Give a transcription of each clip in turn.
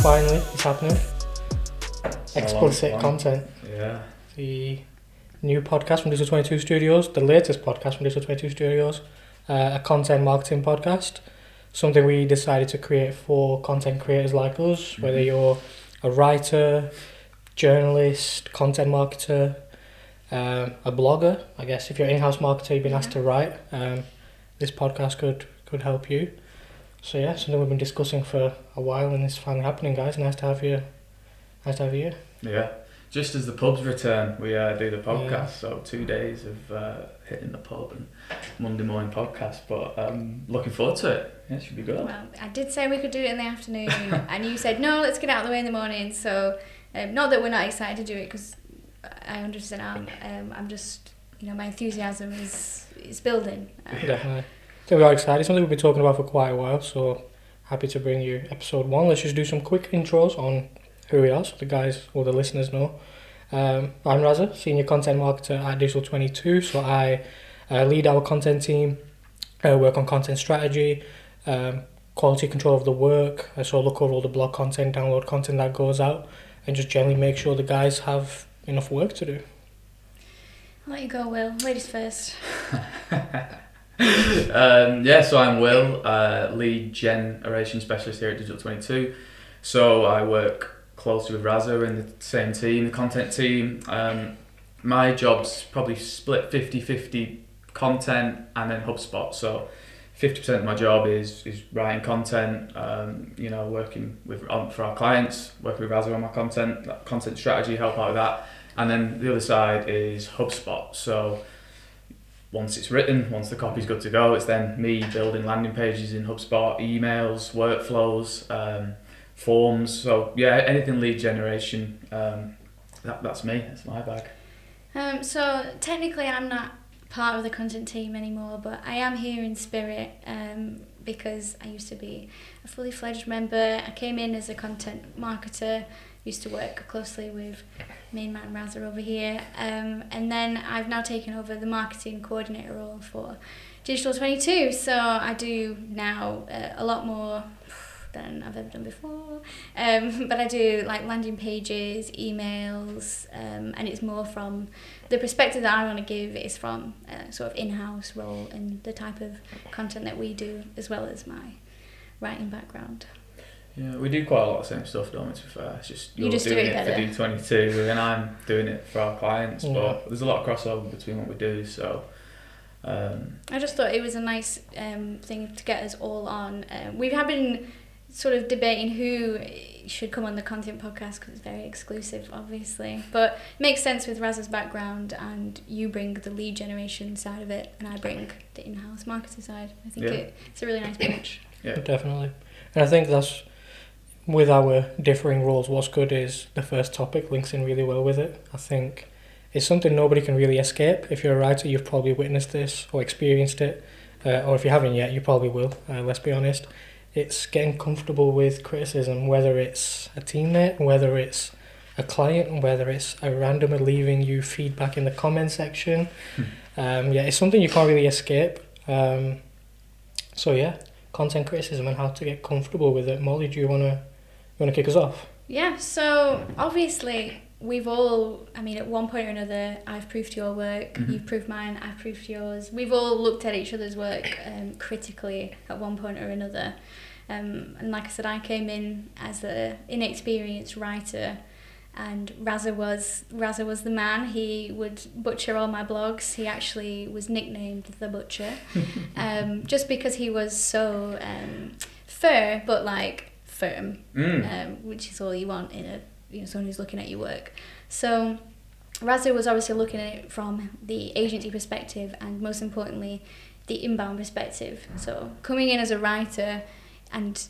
Finally, it's happening. Explicit content. Yeah. The new podcast from Digital 22 Studios, the latest podcast from Digital 22 Studios, a content marketing podcast. Something we decided to create for content creators like us, whether you're a writer, journalist, content marketer, a blogger. I guess if you're an in-house marketer, you've been asked to write. This podcast could help you. So yeah, something we've been discussing for a while, and it's finally happening, guys. Nice to have you. Nice to have you. Yeah. Just as the pubs return, we do the podcast. Yeah. So 2 days of hitting the pub and Monday morning podcast. But looking forward to it. Yeah, it should be good. Well, I did say we could do it in the afternoon, and you said no. Let's get out of the way in the morning. So not that we're not excited to do it, because I 100% am. I'm just, my enthusiasm is building. Definitely. So we are excited. It's something we've been talking about for quite a while, so happy to bring you episode 1. Let's just do some quick intros on who we are, so the guys or the listeners know. I'm Raza, Senior Content Marketer at Digital 22, so I lead our content team, work on content strategy, quality control of the work, so I look over all the blog content, download content that goes out, and just generally make sure the guys have enough work to do. I'll let you go, Will. Ladies first. So I'm Will, lead generation specialist here at Digital 22. So I work closely with Raza in the same team, the content team. My job's probably split 50-50 content and then HubSpot. So 50% of my job is writing content, working for our clients, working with Raza on my content strategy, help out with that. And then the other side is HubSpot. So once it's written, once the copy's good to go, it's then me building landing pages in HubSpot, emails, workflows, forms. So yeah, anything lead generation, that's me, that's my bag. So technically I'm not part of the content team anymore, but I am here in spirit, because I used to be a fully fledged member. I came in as a content marketer, used to work closely with main man Raza over here, and then I've now taken over the marketing coordinator role for Digital 22, so I do now a lot more than I've ever done before, but I do like landing pages, emails, and it's more from the perspective that I want to give is from sort of in-house role and the type of content that we do, as well as my writing background. Yeah, we do quite a lot of the same stuff, don't we, to be fair? It's just you're just doing it for D22 and I'm doing it for our clients, but there's a lot of crossover between what we do, so I just thought it was a nice thing to get us all on. We have been sort of debating who should come on the content podcast, because it's very exclusive, obviously, but it makes sense with Raza's background, and you bring the lead generation side of it and I bring the in-house marketing side. I think it's a really nice match. Yeah, definitely. And I think that's, with our differing roles, what's good is the first topic links in really well with it. I think it's something nobody can really escape. If you're a writer, you've probably witnessed this or experienced it, or if you haven't yet, you probably will, let's be honest. It's getting comfortable with criticism, whether it's a teammate, whether it's a client, whether it's a randomer leaving you feedback in the comment section. It's something you can't really escape. Content criticism and how to get comfortable with it. Molly, do you want to kick us off? Yeah, so obviously we've all, at one point or another, I've proofed your work, you've proofed mine, I've proofed yours. We've all looked at each other's work critically at one point or another. And like I said, I came in as an inexperienced writer, and Raza was the man. He would butcher all my blogs. He actually was nicknamed the Butcher, just because he was so firm, which is all you want in a someone who's looking at your work. So Raza was obviously looking at it from the agency perspective, and most importantly, the inbound perspective. So coming in as a writer, and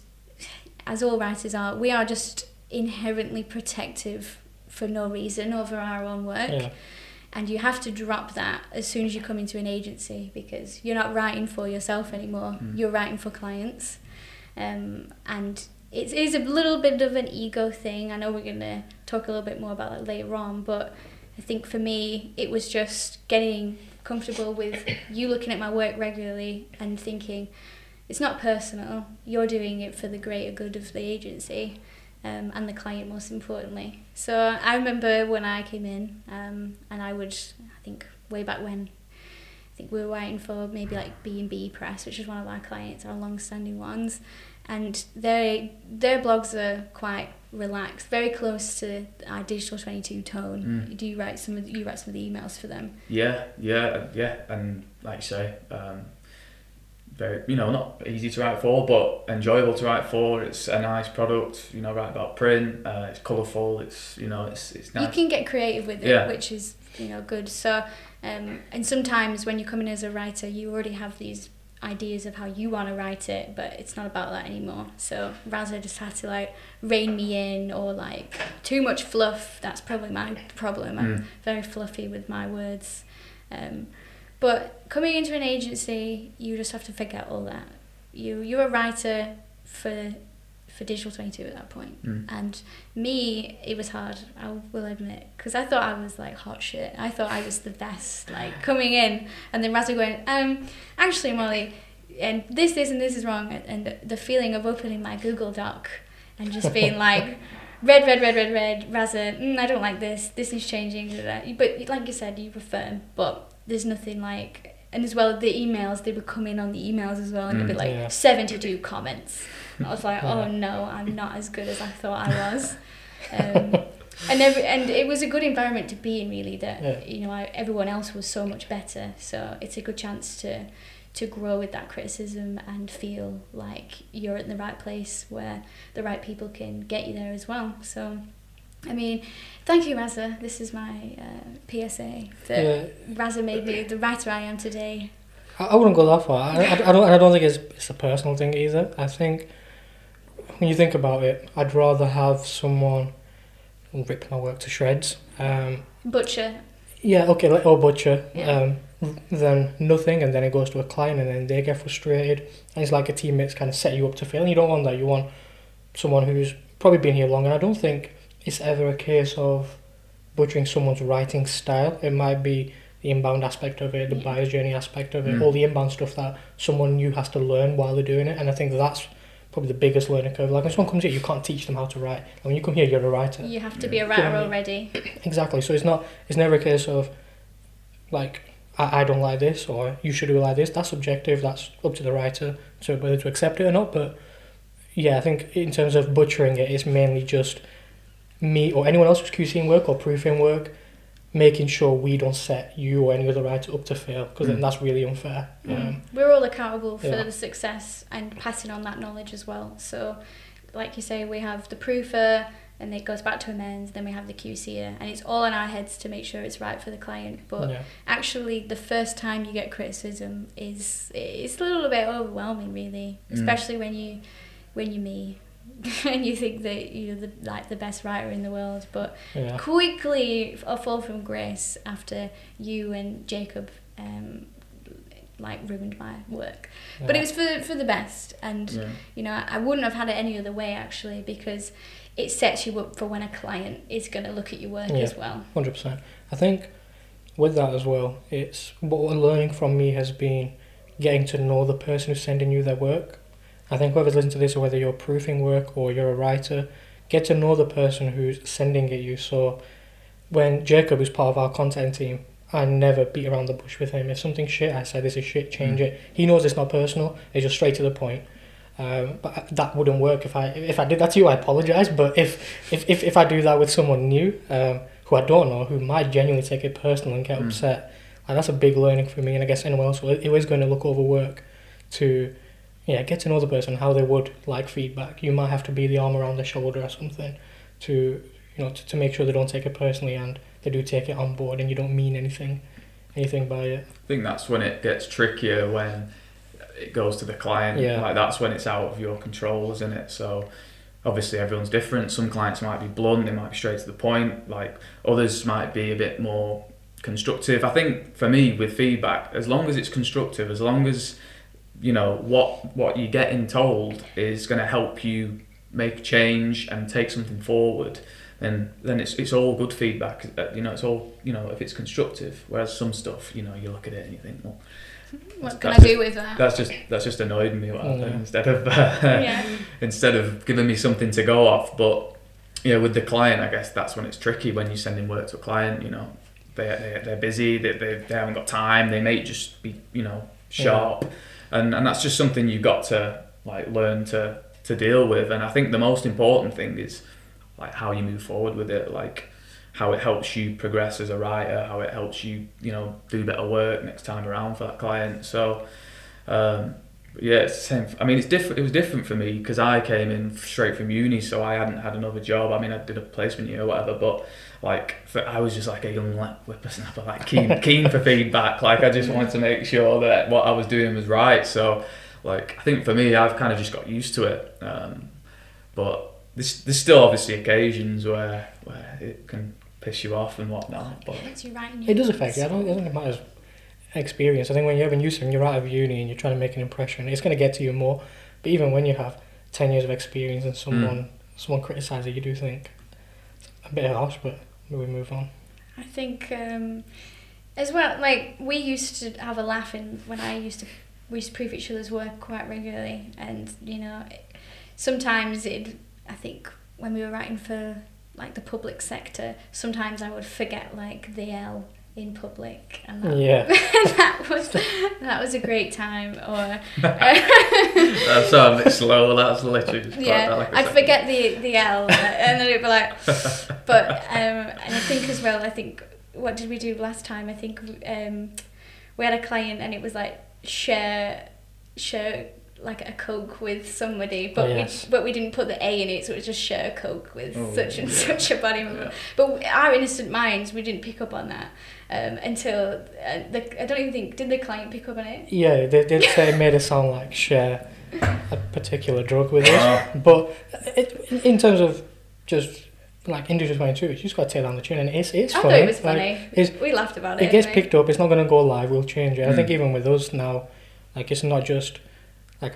as all writers are, we are just inherently protective for no reason over our own work, and you have to drop that as soon as you come into an agency, because you're not writing for yourself anymore, you're writing for clients, and it is a little bit of an ego thing. I know we're going to talk a little bit more about that later on, but I think for me it was just getting comfortable with you looking at my work regularly and thinking, it's not personal, you're doing it for the greater good of the agency, and the client most importantly. So I remember when I came in, and I think way back when, we were writing for maybe like B&B Press, which is one of our clients, our long-standing ones, and their blogs are quite relaxed, very close to our Digital 22 tone. Do you write some of the emails for them? Yeah, and like you say, very, not easy to write for, but enjoyable to write for. It's a nice product, write about print, it's colourful, it's nice. You can get creative with it, which is good. So and sometimes when you come in as a writer, you already have these ideas of how you want to write it, but it's not about that anymore. So Razza just had to rein me in, or too much fluff. That's probably my problem. I'm very fluffy with my words. But coming into an agency, you just have to forget all that. You're a writer for Digital 22 at that point. And me, it was hard, I will admit, because I thought I was hot shit. I thought I was the best, coming in, and then Razza going, actually Molly, and this is wrong, and the feeling of opening my Google Doc and just being red, Razza, I don't like this is changing, but like you said, you were firm, but there's nothing and as well, the emails, they were coming on the emails as well, and it'd be 72 comments. I was oh no, I'm not as good as I thought I was. And it was a good environment to be in, really, that, everyone else was so much better. So it's a good chance to grow with that criticism and feel you're in the right place where the right people can get you there as well. So, thank you, Razza. This is my PSA. Razza made me the writer I am today. I wouldn't go that far. I don't think it's a personal thing either. I think when you think about it, I'd rather have someone rip my work to shreds. Butcher. Yeah, okay, or butcher. Yeah. Than nothing, and then it goes to a client, and then they get frustrated. And it's like a teammate's kind of set you up to fail. And you don't want that. You want someone who's probably been here longer. I don't think it's ever a case of butchering someone's writing style. It might be the inbound aspect of it, the buyer's journey aspect of it, all the inbound stuff that someone new has to learn while they're doing it. And I think that's probably the biggest learning curve. When someone comes here, you can't teach them how to write. When you come here, you're a writer. You have to be a writer already. Exactly. So it's never a case of, I don't like this, or you should do it like this. That's subjective. That's up to the writer to whether to accept it or not. But yeah, I think in terms of butchering it, it's mainly just me or anyone else who's QCing work or proofing work, making sure we don't set you or any other writer up to fail, because then that's really unfair. We're all accountable for the success and passing on that knowledge as well. So like you say, we have the proofer, and it goes back to amends, then we have the QCer, and it's all in our heads to make sure it's right for the client. But actually, the first time you get criticism it's a little bit overwhelming, really, especially when you're me. And you think that you're the best writer in the world, but quickly a fall from grace after you and Jacob ruined my work. But it was for the best, and I wouldn't have had it any other way, actually, because it sets you up for when a client is going to look at your work as well. 100%. I think with that as well, it's what learning from me has been getting to know the person who's sending you their work. I think whoever's listening to this, or whether you're proofing work or you're a writer, get to know the person who's sending it you. So when Jacob was part of our content team, I never beat around the bush with him. If something's shit, I say, this is shit, change it. He knows it's not personal, it's just straight to the point. But that wouldn't work. If I did that to you, I apologise. But if I do that with someone new, who I don't know, who might genuinely take it personal and get upset, that's a big learning for me. And I guess anyone else is going to look over work to... get to know the person, how they would like feedback. You might have to be the arm around their shoulder or something to make sure they don't take it personally, and they do take it on board, and you don't mean anything by it. I think that's when it gets trickier, when it goes to the client. That's when it's out of your control, isn't it? So obviously everyone's different. Some clients might be blunt, they might be straight to the point, others might be a bit more constructive. I think for me with feedback, as long as it's constructive, as long as what you're getting told is going to help you make change and take something forward, then it's all good feedback. It's all, if it's constructive. Whereas some stuff, you look at it and you think, well, what can I do with that? That's just annoyed me instead of giving me something to go off. But with the client, I guess that's when it's tricky, when you're sending work to a client. They're busy. They haven't got time. They may just be sharp, and that's just something you've got to learn to deal with. And I think the most important thing is how you move forward with it, how it helps you progress as a writer, how it helps you, do better work next time around for that client. So, it's the same. I mean, it's different. It was different for me because I came in straight from uni, so I hadn't had another job. I mean, I did a placement year or whatever, but I was just a young whippersnapper, keen for feedback. I just wanted to make sure that what I was doing was right. So, I think for me, I've kind of just got used to it. But there's still obviously occasions where it can piss you off and whatnot, but it does affect you. I don't think it matters experience. I think when you haven't used something, you're out of uni and you're trying to make an impression, it's going to get to you more. But even when you have 10 years of experience and someone criticises it, you do think a bit harsh, but maybe move on. I think as well, we used to have a laugh when we used to proof each other's work quite regularly, and sometimes I think when we were writing for the public sector, sometimes I would forget the L in public, and that was a great time. Or that's a bit slow. That's literally I'd forget the L, and then it'd be but and I think as well. I think what did we do last time? I think we had a client, and it was share. A Coke with somebody, but we didn't put the A in it, so it was just share Coke with such and such a body member. Yeah. But our innocent minds, we didn't pick up on that until I don't even think, did the client pick up on it? Yeah, they did say it made it sound like share a particular drug with us. But in terms of just Digital 22, you just got to tear down the tune, and it's funny. I thought it was funny. We laughed about it. It gets picked up. It's not going to go live. We'll change it. I think even with us now, it's not just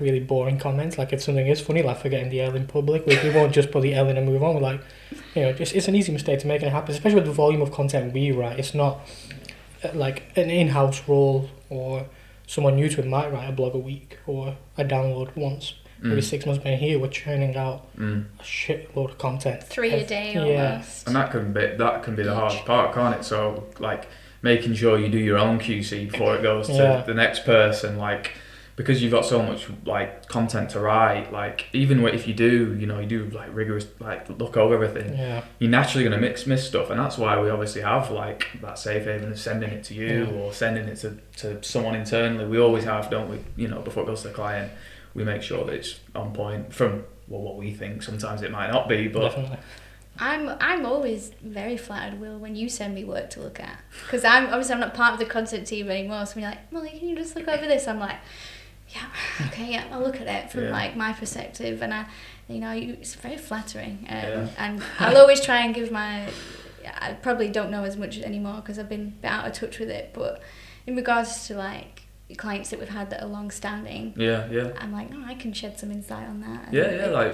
really boring comments. If something is funny, forgetting the L in public, we won't just put the L in and move on. We're it's an easy mistake to make, and it happens, especially with the volume of content we write. It's not an in-house role, or someone new to it might write a blog a week or a download once every 6 months. But here we're churning out a shitload of content, three a day almost. And that can be the hardest part, can't it? So making sure you do your own QC before it goes to the next person, because you've got so much content to write, even if you do, you do rigorous look over everything. Yeah. You're naturally gonna miss stuff, and that's why we obviously have that safe haven of sending it to you or sending it to someone internally. We always have, don't we? Before it goes to the client, we make sure that it's on point from what we think. Sometimes it might not be, but. Definitely. I'm always very flattered, Will, when you send me work to look at, because I'm not part of the content team anymore. So I'm like, Molly, can you just look over this? I'm like, yeah, okay, yeah, I'll look at it from my perspective, and it's very flattering, and I'll always try and give I probably don't know as much anymore because I've been a bit out of touch with it, but in regards to clients that we've had that are long-standing, I'm I can shed some insight on that.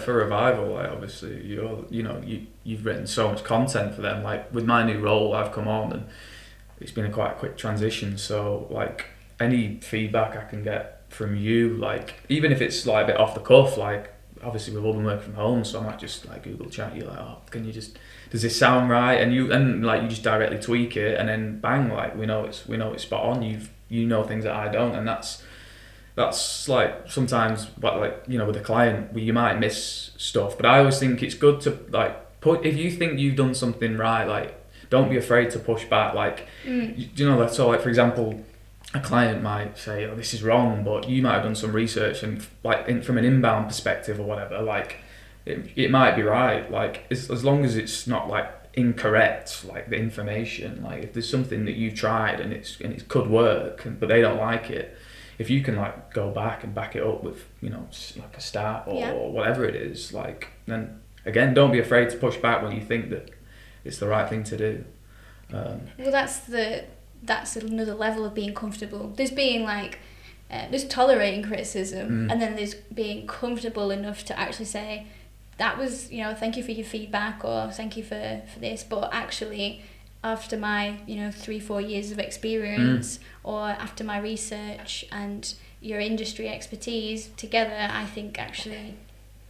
For Revival, obviously you've written so much content for them. With my new role, I've come on and it's been quite a quick transition, so any feedback I can get from you, even if it's a bit off the cuff, obviously we've all been working from home, so I might just Google chat you can you just, does this sound right, and you just directly tweak it, and then bang, we know it's spot on. You know things that I don't, and that's sometimes with a client you might miss stuff, but I always think it's good to put, if you think you've done something right, don't be afraid to push back. So for example, a client might say, "Oh, this is wrong," but you might have done some research, and from an inbound perspective or whatever, it might be right. As long as it's not incorrect, the information. If there's something that you tried and it could work, but they don't like it, if you can go back and back it up with a stat or whatever it is, then again, don't be afraid to push back when you think that it's the right thing to do. That's another level of being comfortable. There's being there's tolerating criticism, and then there's being comfortable enough to actually say, that was, you know, thank you for your feedback, or thank you for this. But actually, after my, you know, 3-4 years of experience, or after my research and your industry expertise together, I think actually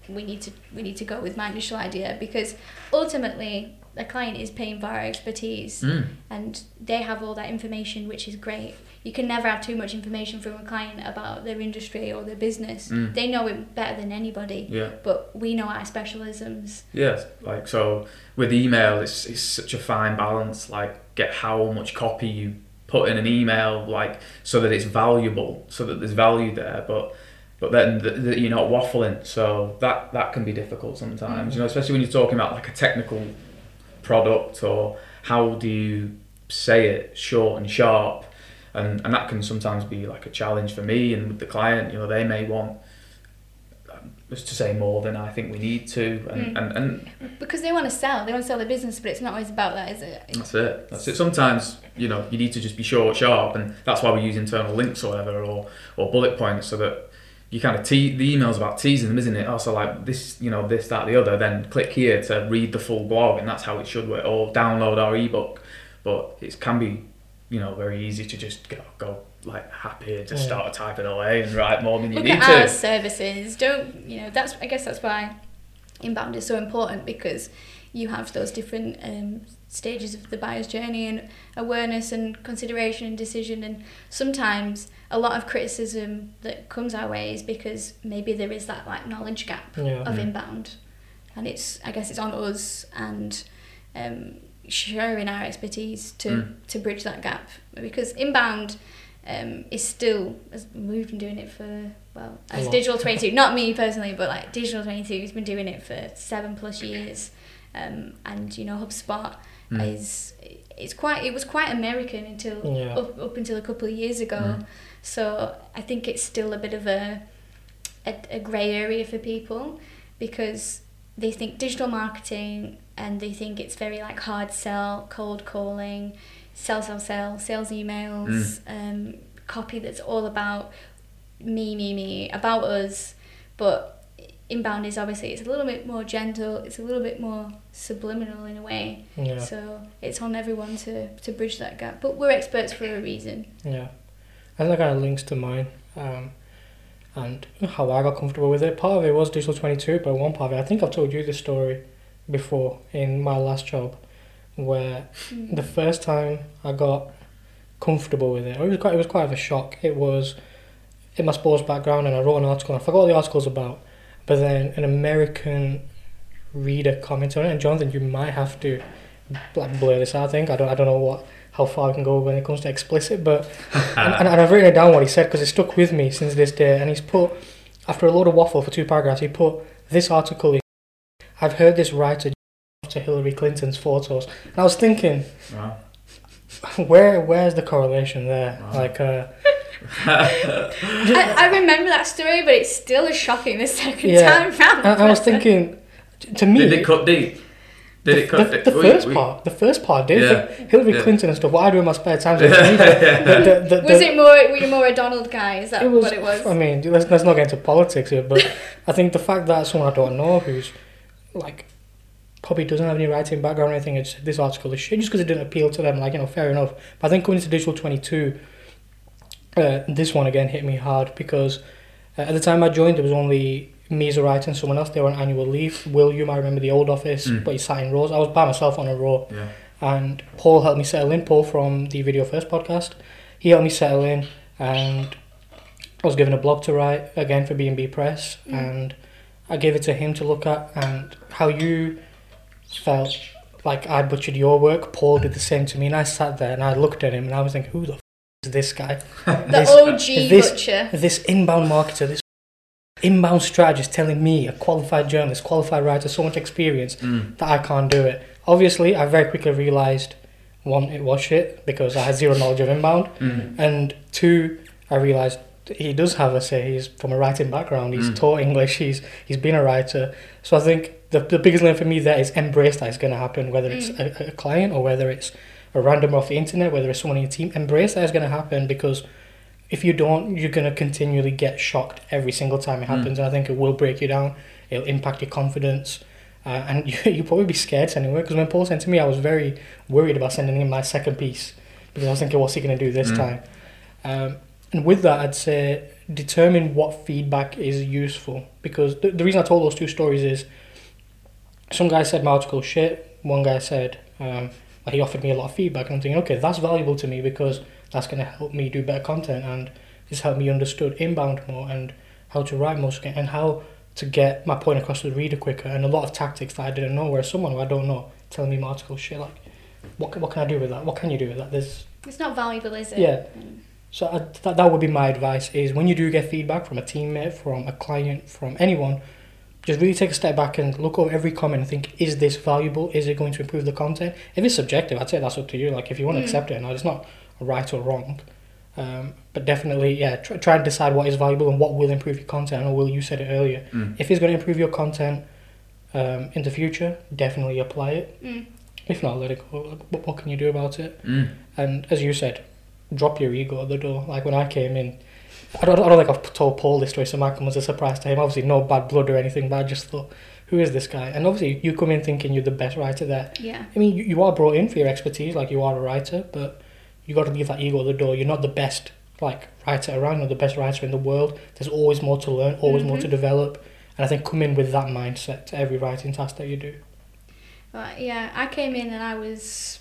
we need to go with my initial idea, because ultimately the client is paying for our expertise, and they have all that information, which is great. You can never have too much information from a client about their industry or their business. They know it better than anybody. Yeah. But we know our specialisms. Yes. Like, so with email, it's such a fine balance. Like, get how much copy you put in an email, like, so that it's valuable, so that there's value there, but then you're not waffling. So that can be difficult sometimes, you know, especially when you're talking about like a technical product, or how do you say it short and sharp. And that can sometimes be like a challenge for me and with the client. You know, they may want us to say more than I think we need to, and because they want to sell, their business, but it's not always about that, is it? That's it. Sometimes, you know, you need to just be short, sharp, and that's why we use internal links or whatever, or bullet points, so that you kind of the email's about teasing them, isn't it? Also, like this, you know, this, that, the other. Then click here to read the full blog, and that's how it should work. Or download our ebook, but it can be, you know, very easy to just go like happy and just start typing away and write more than you need to. Look at our services. Don't, you know, I guess that's why inbound is so important, because you have those different stages of the buyer's journey, and awareness and consideration and decision. And sometimes a lot of criticism that comes our way is because maybe there is that like knowledge gap of inbound, and I guess it's on us and sharing our expertise to bridge that gap, because inbound is still, as we've been doing it for, well, as Digital 22, not me personally, but like Digital 22 has been doing it for 7+ years, and you know, HubSpot was quite American until up until a couple of years ago, so I think it's still a bit of a grey area for people, because they think digital marketing, and they think it's very like hard sell, cold calling, sell, sales emails, copy that's all about me, about us. But inbound is obviously, it's a little bit more gentle, it's a little bit more subliminal in a way. Yeah. So it's on everyone to bridge that gap. But we're experts for a reason. Yeah. And that kind of links to mine. And how I got comfortable with it. Part of it was Digital 22, but one part of it, I think I've told you this story before in my last job, where the first time I got comfortable with it, it was quite of a shock. It was in my sports background, and I wrote an article, and I forgot what the article's about, but then an American reader commented on it, and Jonathan, you might have to like blur this out, I think. I don't know how far I can go when it comes to explicit, but and I've written it down what he said, because it stuck with me since this day. And he's put, after a load of waffle for 2 paragraphs, he put, this article is, I've heard this writer after Hillary Clinton's photos. And I was thinking, wow, where's the correlation there? Wow. Like, I remember that story, but it's still as shocking the second time round. I was thinking, to me, did it cut deep? The first part did. Yeah. Hillary Clinton and stuff. What I do in my spare time. Was it more? Were you more a Donald guy? Is that what it was? I mean, let's not get into politics here, but I think the fact that someone I don't know, who's like probably doesn't have any writing background or anything, it's this article is shit, just because it didn't appeal to them. Like, you know, fair enough. But I think going into Digital 22, this one again hit me hard, because at the time I joined, there was only me as a writer and someone else. They were on annual leave. Will, you might remember the old office, but he sat in rows. I was by myself on a row, and Paul helped me settle in. Paul from the Video First podcast, he helped me settle in, and I was given a blog to write again for B&B Press, and I gave it to him to look at. And how you felt like I butchered your work, Paul did the same to me, and I sat there and I looked at him and I was thinking, who the f*** is this guy? the OG butcher. This inbound marketer, this inbound strategist telling me, a qualified journalist, qualified writer, so much experience, that I can't do it. Obviously, I very quickly realised, 1, it was shit, because I had zero knowledge of inbound, and 2, I realised he does have a say. He's from a writing background, he's taught English, he's been a writer. So I think the biggest learning for me there is embrace that it's going to happen, whether it's a client, or whether it's a random off the internet, whether it's someone in your team. Embrace that it's going to happen, because if you don't, you're going to continually get shocked every single time it happens. And I think it will break you down. It'll impact your confidence. And you'll probably be scared to anyway, because when Paul sent to me, I was very worried about sending in my second piece, because I was thinking, what's he going to do this time? And with that, I'd say determine what feedback is useful, because the reason I told those two stories is some guy said my article's shit, one guy said he offered me a lot of feedback, and I'm thinking, okay, that's valuable to me because that's going to help me do better content, and it's helped me understood inbound more and how to write more and how to get my point across to the reader quicker, and a lot of tactics that I didn't know, whereas someone who I don't know telling me my article's shit, like, what can I do with that? What can you do with that? It's not valuable, is it? Yeah. So that would be my advice, is when you do get feedback from a teammate, from a client, from anyone, just really take a step back and look over every comment and think, is this valuable? Is it going to improve the content? If it's subjective, I'd say that's up to you. Like, if you want to accept it or not, it's not right or wrong. But definitely, yeah, try and decide what is valuable and what will improve your content. I know, Will, you said it earlier. If it's going to improve your content in the future, definitely apply it. If not, let it go. But what can you do about it? And as you said, drop your ego at the door. Like, when I came in, I don't think I've told Paul this story, so Malcolm was a surprise to him. Obviously, no bad blood or anything, but I just thought, who is this guy? And obviously, you come in thinking you're the best writer there. Yeah. I mean, you are brought in for your expertise, like, you are a writer, but you got to leave that ego at the door. You're not the best, like, writer around, you're the best writer in the world. There's always more to learn, always more to develop. And I think come in with that mindset to every writing task that you do. Yeah, I came in and I was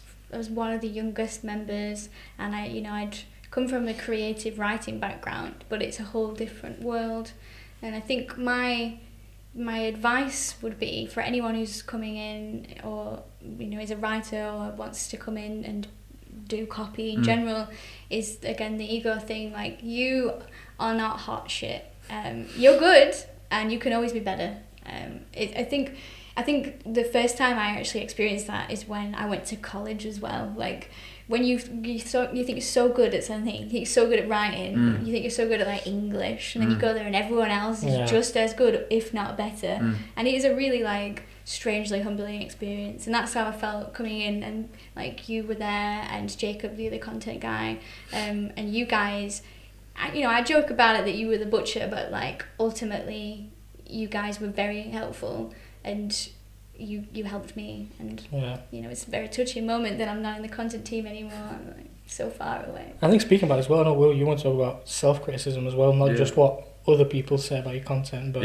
one of the youngest members, and I'd come from a creative writing background, but it's a whole different world. And I think my advice would be for anyone who's coming in, or is a writer or wants to come in and do copy in general, is again the ego thing. Like, you are not hot shit. You're good, and you can always be better. I think the first time I actually experienced that is when I went to college as well. Like, when you think you're so good at something, you think you're so good at writing, you think you're so good at, like, English, and then you go there and everyone else is just as good, if not better. And it is a really, like, strangely humbling experience, and that's how I felt coming in. And, like, you were there, and Jacob, the other content guy, and you guys, I joke about it that you were the butcher, but, like, ultimately you guys were very helpful. And you helped me, and it's a very touching moment that I'm not in the content team anymore. I'm, like, so far away. I think, speaking about it as well, I know, Will, you want to talk about self-criticism as well, not just what other people say about your content, but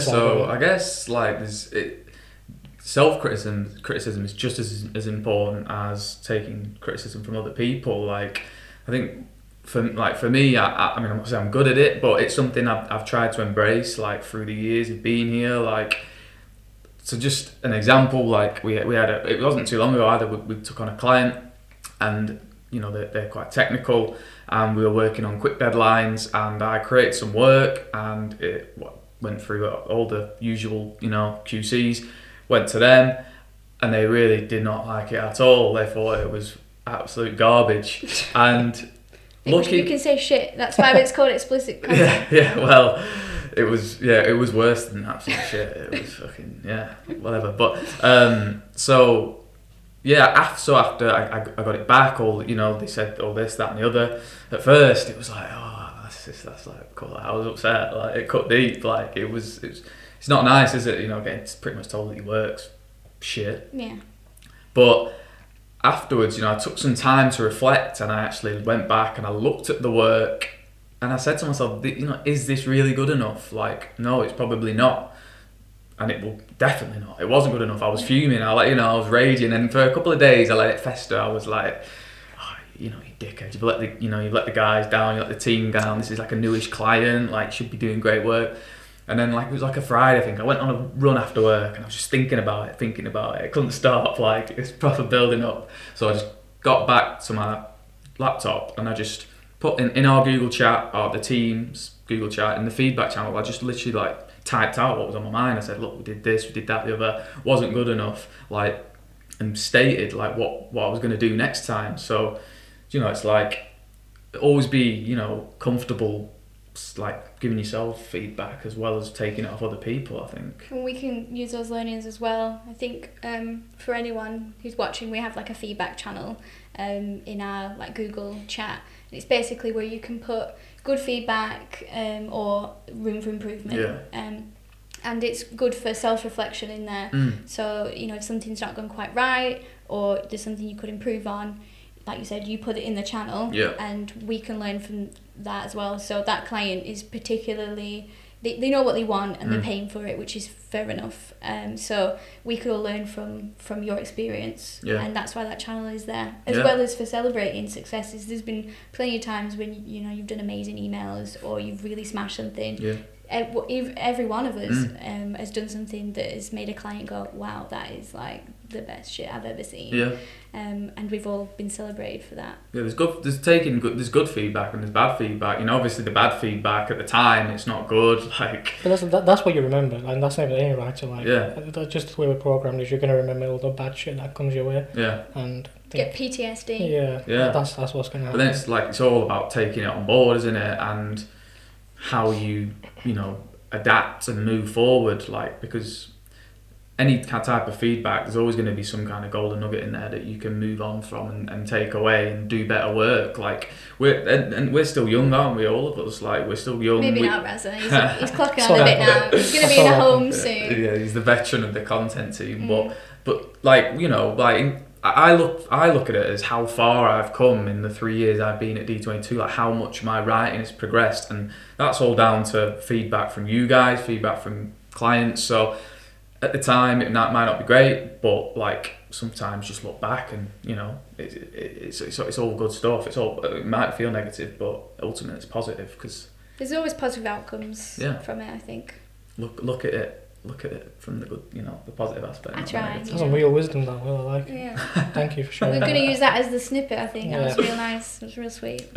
So I guess, like, self-criticism is just as important as taking criticism from other people. Like, I think for me, I mean, I'm not saying I'm good at it, but it's something I've tried to embrace, like, through the years of being here, like. So just an example, like, we had it wasn't too long ago either, we took on a client, and they're quite technical, and we were working on quick deadlines, and I created some work, and it went through all the usual QCs, went to them, and they really did not like it at all. They thought it was absolute garbage. And lucky you can say shit, that's why it's called explicit content. Well, It was worse than absolute shit. It was fucking, whatever. But, after I got it back, all, they said all this, that and the other. At first, it was like, oh, that's like, cool. I was upset. Like, it cut deep. Like, it's not nice, is it? Getting pretty much told that your work's shit. Yeah. But afterwards, I took some time to reflect, and I actually went back and I looked at the work. And I said to myself, is this really good enough? Like, no, it's probably not. And it will definitely not. It wasn't good enough. I was fuming. I was raging. And for a couple of days, I let it fester. I was like, oh, you dickhead. You've let the guys down. You let the team down. This is like a newish client. Like, should be doing great work. And then, like, it was like a Friday, I think. I went on a run after work, and I was just thinking about it. I couldn't stop. Like, it's proper building up. So I just got back to my laptop, and I just put in our Google chat, or the team's Google chat, in the feedback channel, I just literally, like, typed out what was on my mind. I said, look, we did this, we did that, the other, wasn't good enough, like, and stated, like, what I was going to do next time. So, it's like, always be, comfortable, like, giving yourself feedback as well as taking it off other people, I think. And we can use those learnings as well. I think for anyone who's watching, we have, like, a feedback channel in our, like, Google chat. It's basically where you can put good feedback or room for improvement. Yeah. And it's good for self-reflection in there. Mm. So, you know, if something's not gone quite right or there's something you could improve on, like you said, you put it in the channel, yeah, and we can learn from that as well. So that client is particularly... They know what they want and they're paying for it, which is fair enough. So we could all learn from your experience, yeah, and that's why that channel is there, as well as for celebrating successes. There's been plenty of times when, you know, you've done amazing emails or you've really smashed something. Yeah. Every one of us has done something that has made a client go, wow, that is like the best shit I've ever seen. Yeah. And we've all been celebrated for that. Yeah, there's good feedback and there's bad feedback. You know, obviously the bad feedback at the time, it's not good. Like, but that's what you remember, and that's never any right to like. Yeah. That's just the way we're programmed, is you're gonna remember all the bad shit that comes your way. Yeah. And get PTSD. Yeah. Yeah. That's what's gonna happen. But then it's like, it's all about taking it on board, isn't it? And how you know, adapt and move forward, like, because any type of feedback, there's always going to be some kind of golden nugget in there that you can move on from and take away and do better work. Like, we're still young, aren't we? All of us, like, we're still young. Maybe not Razza. He's clocking on a bit now. He's going to be in a home soon. Yeah, he's the veteran of the content team. But like, you know, like, I look at it as how far I've come in the 3 years I've been at D22, like how much my writing has progressed, and that's all down to feedback from you guys, feedback from clients. So at the time, it might not be great, but like sometimes just look back and, you know, it's all good stuff. It might feel negative, but ultimately it's positive, because there's always positive outcomes from it. I think look at it from the good, you know, the positive aspect. I try. That's a real wisdom, that will I like. Yeah. Thank you for sharing. We're going to use that as the snippet. I think that was real nice. It was real sweet.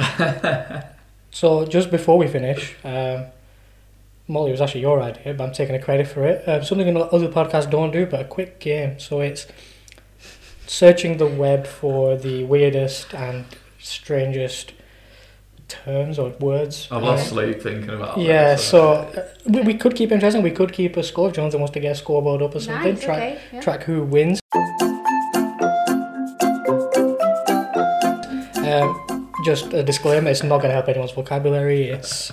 So just before we finish. Molly, it was actually your idea, but I'm taking the credit for it. Something other podcasts don't do, but a quick game. So it's searching the web for the weirdest and strangest terms or words. I've lost sleep thinking about that. Yeah, so we could keep interesting. We could keep a score. If Johnson wants to get a scoreboard up or something, nice, track who wins. Just a disclaimer, it's not going to help anyone's vocabulary. It's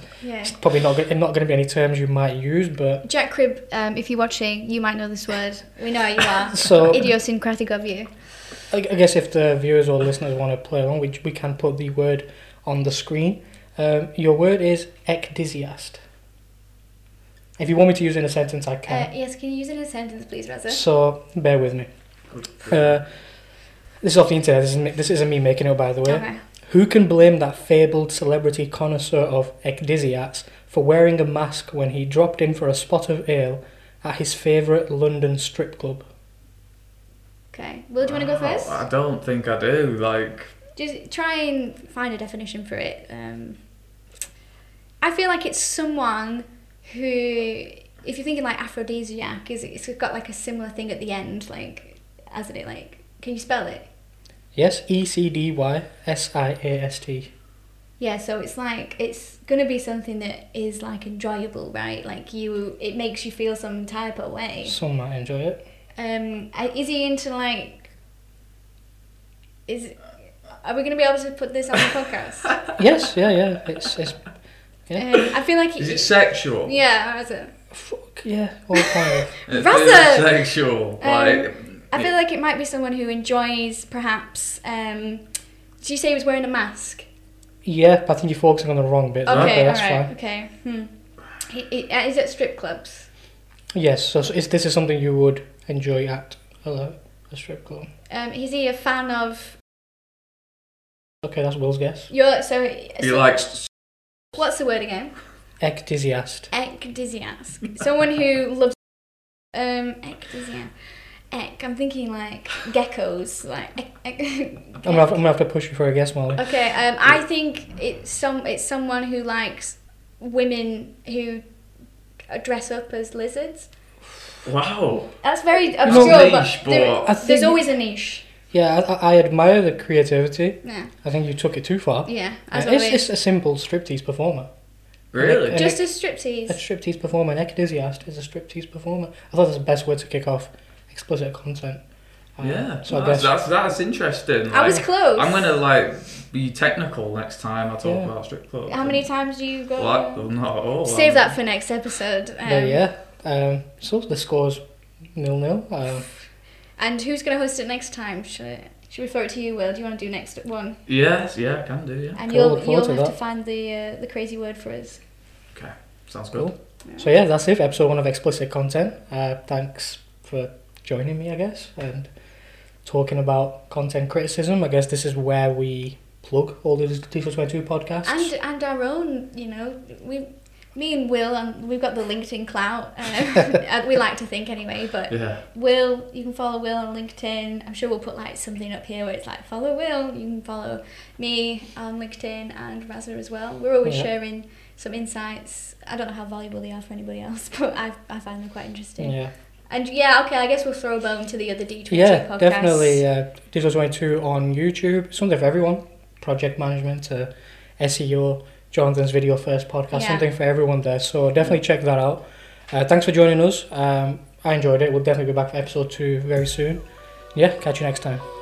probably not going to be any terms you might use, but... Jack Crib, if you're watching, you might know this word. We know you are. So idiosyncratic of you. I guess if the viewers or listeners want to play along, we can put the word on the screen. Your word is ecdysiast. If you want me to use it in a sentence, I can. Yes, can you use it in a sentence, please, Razza? So, bear with me. This is off the internet. This isn't me making it up, by the way. Okay. Who can blame that fabled celebrity connoisseur of ecdysiats for wearing a mask when he dropped in for a spot of ale at his favourite London strip club? Okay. Will, do you want to go first? I don't think I do. Like, just try and find a definition for it. I feel like it's someone who, if you're thinking like aphrodisiac, it's got like a similar thing at the end, like, hasn't it? Like, can you spell it? Yes, ecdysiast. Yeah, so it's like, it's going to be something that is like enjoyable, right? Like it makes you feel some type of way. Some might enjoy it. Is he into like, are we going to be able to put this on the podcast? Yes, yeah. It's yeah. I feel like... Is it sexual? Yeah, or is it? Fuck, yeah, all kind of. Razza! Sexual, like... I feel like it might be someone who enjoys, perhaps... did you say he was wearing a mask? Yeah, but I think you're focusing on the wrong bit. Okay, that's right, fine. Okay. Is it strip clubs? Yes, so this is something you would enjoy at a strip club. Is he a fan of... Okay, that's Will's guess. He likes... What's the word again? Ecdysiast. Ecdysiast. Someone who loves... Ecdysiast. I'm thinking like geckos, like I'm gonna have to push you for a guess, Molly. Okay, I think it's someone who likes women who dress up as lizards. Wow, that's very obscure. There's always a niche. Yeah, I admire the creativity. Yeah. I think you took it too far. Yeah, it's a simple striptease performer. Really? Just a striptease. A striptease performer, an ecdysiast is a striptease performer. I thought that's the best word to kick off. Explicit content. Yeah, so that's interesting. Like, I was close. I'm gonna be technical next time I talk about strip club. How many times do you go? Well, not at all. Save that for next episode. So the score's 0-0. And who's gonna host it next time? Should we throw it to you, Will? Do you want to do next one? Yes, yeah, I can do. Yeah. And you'll have to find the crazy word for us. Okay, sounds good. Yeah. So yeah, that's it for episode 1 of Explicit Content. Thanks for joining me, I guess, and talking about content criticism. I guess this is where we plug all the Digital 22 podcasts and our own. Me and Will, we've got the LinkedIn clout. We like to think anyway, but Will, you can follow Will on LinkedIn. I'm sure we'll put something up here where it's follow Will. You can follow me on LinkedIn and Razza as well. We're always sharing some insights. I don't know how valuable they are for anybody else, but I find them quite interesting. Yeah. And I guess we'll throw a bone to the other D22 podcasts. Yeah, definitely. Digital 22 on YouTube. Something for everyone. Project management to SEO. Jonathan's video first podcast, something for everyone there. So definitely check that out. Thanks for joining us. I enjoyed it. We'll definitely be back for episode 2 very soon. Yeah, catch you next time.